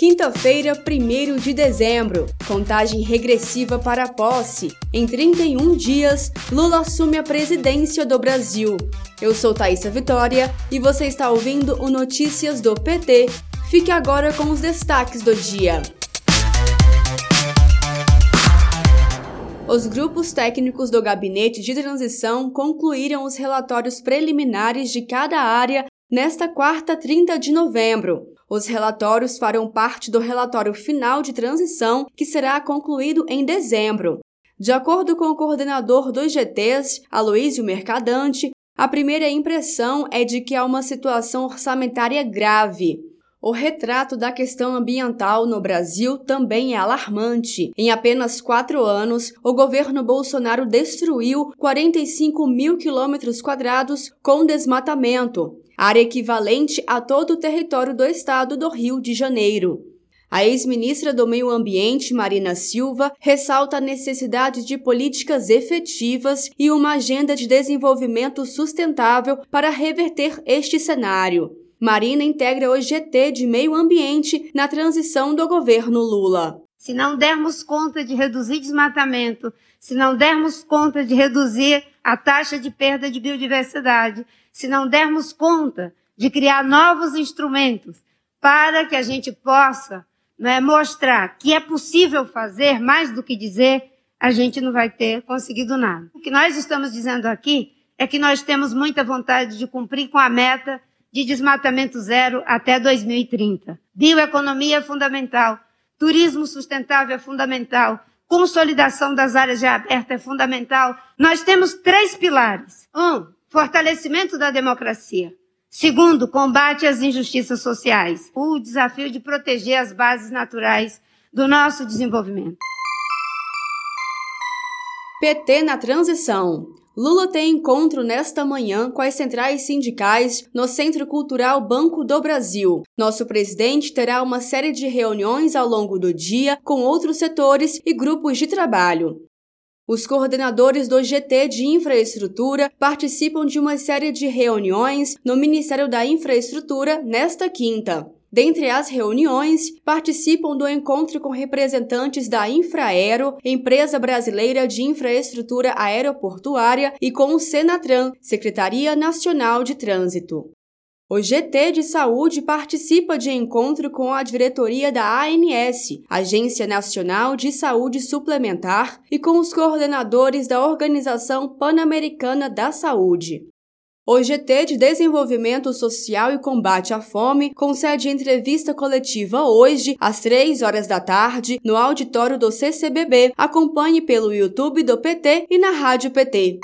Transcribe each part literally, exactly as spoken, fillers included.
Quinta-feira, primeiro de dezembro, contagem regressiva para a posse. Em trinta e um dias, Lula assume a presidência do Brasil. Eu sou Thaísa Vitória e você está ouvindo o Notícias do P T. Fique agora com os destaques do dia. Os grupos técnicos do Gabinete de Transição concluíram os relatórios preliminares de cada área nesta quarta, trinta de novembro. Os relatórios farão parte do relatório final de transição, que será concluído em dezembro. De acordo com o coordenador dos G Tês, Aloísio Mercadante, a primeira impressão é de que há uma situação orçamentária grave. O retrato da questão ambiental no Brasil também é alarmante. Em apenas quatro anos, o governo Bolsonaro destruiu quarenta e cinco mil quilômetros quadrados com desmatamento, área equivalente a todo o território do estado do Rio de Janeiro. A ex-ministra do Meio Ambiente, Marina Silva, ressalta a necessidade de políticas efetivas e uma agenda de desenvolvimento sustentável para reverter este cenário. Marina integra o G T de Meio Ambiente na transição do governo Lula. Se não dermos conta de reduzir desmatamento, se não dermos conta de reduzir a taxa de perda de biodiversidade, se não dermos conta de criar novos instrumentos para que a gente possa, né, mostrar que é possível fazer mais do que dizer, a gente não vai ter conseguido nada. O que nós estamos dizendo aqui é que nós temos muita vontade de cumprir com a meta de desmatamento zero até dois mil e trinta. Bioeconomia é fundamental, turismo sustentável é fundamental, consolidação das áreas já abertas é fundamental. Nós temos três pilares. Um, fortalecimento da democracia. Segundo, combate às injustiças sociais. O desafio de proteger as bases naturais do nosso desenvolvimento. P T na transição. Lula tem encontro nesta manhã com as centrais sindicais no Centro Cultural Banco do Brasil. Nosso presidente terá uma série de reuniões ao longo do dia com outros setores e grupos de trabalho. Os coordenadores do G T de Infraestrutura participam de uma série de reuniões no Ministério da Infraestrutura nesta quinta. Dentre as reuniões, participam do encontro com representantes da Infraero, Empresa Brasileira de Infraestrutura Aeroportuária, e com o Senatran, Secretaria Nacional de Trânsito. O G T de Saúde participa de encontro com a diretoria da A N S, Agência Nacional de Saúde Suplementar, e com os coordenadores da Organização Pan-Americana da Saúde. O G T de Desenvolvimento Social e Combate à Fome concede entrevista coletiva hoje, às três horas da tarde, no auditório do C C B B. Acompanhe pelo YouTube do P T e na Rádio P T.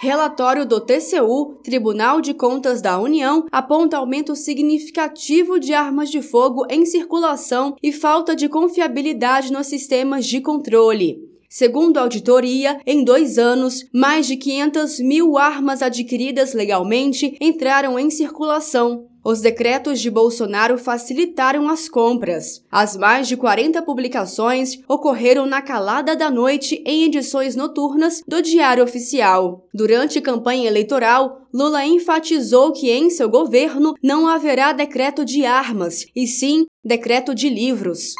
Relatório do T C U, Tribunal de Contas da União, aponta aumento significativo de armas de fogo em circulação e falta de confiabilidade nos sistemas de controle. Segundo a auditoria, em dois anos, mais de quinhentas mil armas adquiridas legalmente entraram em circulação. Os decretos de Bolsonaro facilitaram as compras. As mais de quarenta publicações ocorreram na calada da noite em edições noturnas do Diário Oficial. Durante campanha eleitoral, Lula enfatizou que em seu governo não haverá decreto de armas, e sim decreto de livros.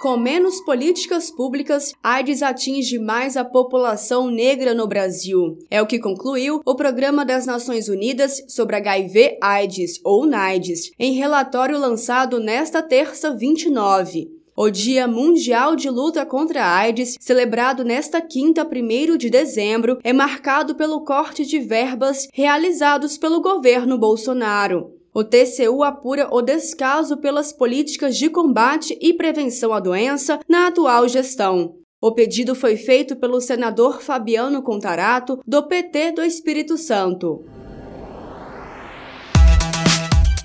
Com menos políticas públicas, AIDS atinge mais a população negra no Brasil. É o que concluiu o Programa das Nações Unidas sobre H I V, AIDS, ou UNAIDS, em relatório lançado nesta terça, vinte e nove. O Dia Mundial de Luta contra a AIDS, celebrado nesta quinta, primeiro de dezembro, é marcado pelo corte de verbas realizados pelo governo Bolsonaro. O T C U apura o descaso pelas políticas de combate e prevenção à doença na atual gestão. O pedido foi feito pelo senador Fabiano Contarato, do P T do Espírito Santo.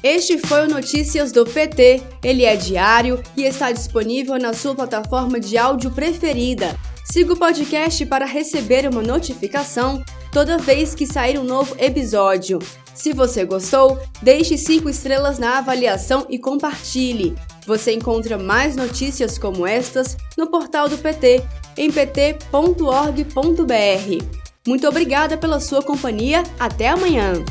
Este foi o Notícias do P T. Ele é diário e está disponível na sua plataforma de áudio preferida. Siga o podcast para receber uma notificação toda vez que sair um novo episódio. Se você gostou, deixe cinco estrelas na avaliação e compartilhe. Você encontra mais notícias como estas no portal do P T, em p t ponto org ponto b r. Muito obrigada pela sua companhia. Até amanhã!